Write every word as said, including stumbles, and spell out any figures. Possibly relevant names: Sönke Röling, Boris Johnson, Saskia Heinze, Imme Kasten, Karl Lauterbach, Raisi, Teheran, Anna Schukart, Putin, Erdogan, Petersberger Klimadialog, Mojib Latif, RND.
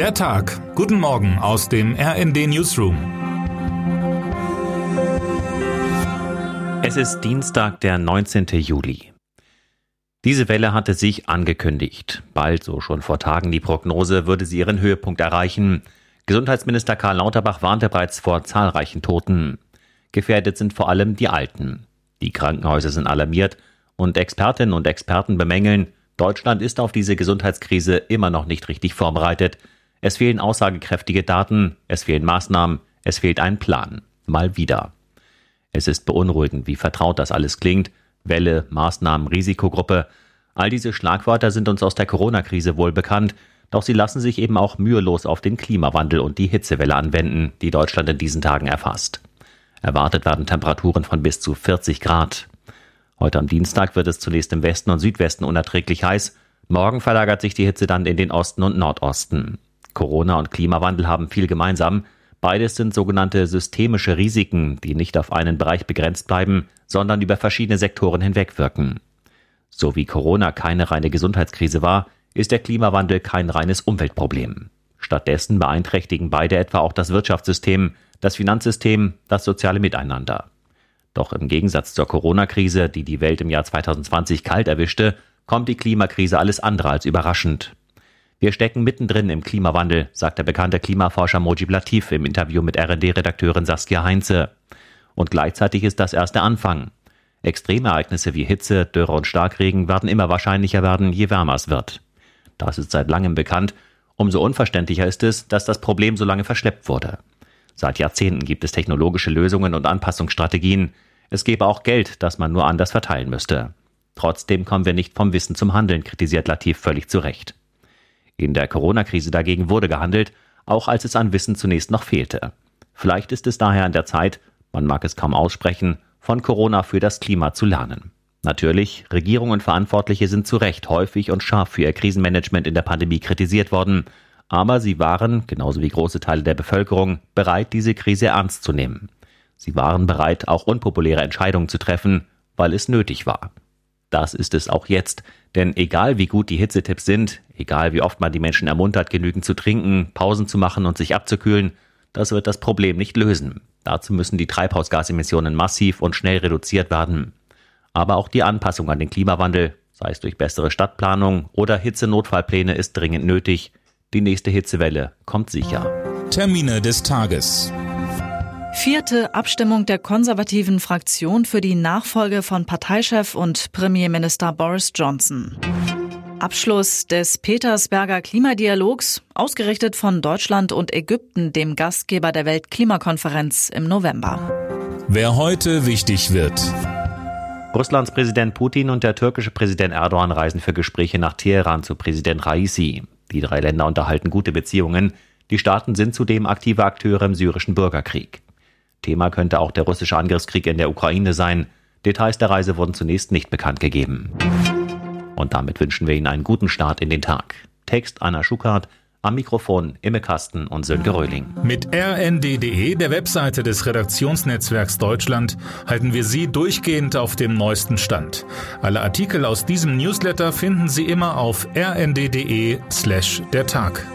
Der Tag. Guten Morgen aus dem R N D Newsroom. Es ist Dienstag, der neunzehnten Juli. Diese Welle hatte sich angekündigt. Bald, so schon vor Tagen die Prognose, würde sie ihren Höhepunkt erreichen. Gesundheitsminister Karl Lauterbach warnte bereits vor zahlreichen Toten. Gefährdet sind vor allem die Alten. Die Krankenhäuser sind alarmiert und Expertinnen und Experten bemängeln, Deutschland ist auf diese Gesundheitskrise immer noch nicht richtig vorbereitet. Es fehlen aussagekräftige Daten, es fehlen Maßnahmen, es fehlt ein Plan. Mal wieder. Es ist beunruhigend, wie vertraut das alles klingt. Welle, Maßnahmen, Risikogruppe. All diese Schlagwörter sind uns aus der Corona-Krise wohl bekannt, doch sie lassen sich eben auch mühelos auf den Klimawandel und die Hitzewelle anwenden, die Deutschland in diesen Tagen erfasst. Erwartet werden Temperaturen von bis zu vierzig Grad. Heute am Dienstag wird es zunächst im Westen und Südwesten unerträglich heiß. Morgen verlagert sich die Hitze dann in den Osten und Nordosten. Corona und Klimawandel haben viel gemeinsam. Beides sind sogenannte systemische Risiken, die nicht auf einen Bereich begrenzt bleiben, sondern über verschiedene Sektoren hinwegwirken. So wie Corona keine reine Gesundheitskrise war, ist der Klimawandel kein reines Umweltproblem. Stattdessen beeinträchtigen beide etwa auch das Wirtschaftssystem, das Finanzsystem, das soziale Miteinander. Doch im Gegensatz zur Corona-Krise, die die Welt im Jahr zweitausendzwanzig kalt erwischte, kommt die Klimakrise alles andere als überraschend. Wir stecken mittendrin im Klimawandel, sagt der bekannte Klimaforscher Mojib Latif im Interview mit R N D-Redakteurin Saskia Heinze. Und gleichzeitig ist das erst der Anfang. Extremereignisse wie Hitze, Dürre und Starkregen werden immer wahrscheinlicher werden, je wärmer es wird. Das ist seit langem bekannt. Umso unverständlicher ist es, dass das Problem so lange verschleppt wurde. Seit Jahrzehnten gibt es technologische Lösungen und Anpassungsstrategien. Es gäbe auch Geld, das man nur anders verteilen müsste. Trotzdem kommen wir nicht vom Wissen zum Handeln, kritisiert Latif völlig zu Recht. In der Corona-Krise dagegen wurde gehandelt, auch als es an Wissen zunächst noch fehlte. Vielleicht ist es daher an der Zeit, man mag es kaum aussprechen, von Corona für das Klima zu lernen. Natürlich, Regierung und Verantwortliche sind zu Recht häufig und scharf für ihr Krisenmanagement in der Pandemie kritisiert worden. Aber sie waren, genauso wie große Teile der Bevölkerung, bereit, diese Krise ernst zu nehmen. Sie waren bereit, auch unpopuläre Entscheidungen zu treffen, weil es nötig war. Das ist es auch jetzt, denn egal wie gut die Hitzetipps sind, egal wie oft man die Menschen ermuntert, genügend zu trinken, Pausen zu machen und sich abzukühlen, das wird das Problem nicht lösen. Dazu müssen die Treibhausgasemissionen massiv und schnell reduziert werden. Aber auch die Anpassung an den Klimawandel, sei es durch bessere Stadtplanung oder Hitzenotfallpläne, ist dringend nötig. Die nächste Hitzewelle kommt sicher. Termine des Tages. Vierte Abstimmung der konservativen Fraktion für die Nachfolge von Parteichef und Premierminister Boris Johnson. Abschluss des Petersberger Klimadialogs, ausgerichtet von Deutschland und Ägypten, dem Gastgeber der Weltklimakonferenz im November. Wer heute wichtig wird. Russlands Präsident Putin und der türkische Präsident Erdogan reisen für Gespräche nach Teheran zu Präsident Raisi. Die drei Länder unterhalten gute Beziehungen. Die Staaten sind zudem aktive Akteure im syrischen Bürgerkrieg. Thema könnte auch der russische Angriffskrieg in der Ukraine sein. Details der Reise wurden zunächst nicht bekannt gegeben. Und damit wünschen wir Ihnen einen guten Start in den Tag. Text Anna Schukart, am Mikrofon Imme Kasten und Sönke Röling. Mit r n d punkt d e, der Webseite des Redaktionsnetzwerks Deutschland, halten wir Sie durchgehend auf dem neuesten Stand. Alle Artikel aus diesem Newsletter finden Sie immer auf r n d punkt d e slash der Tag.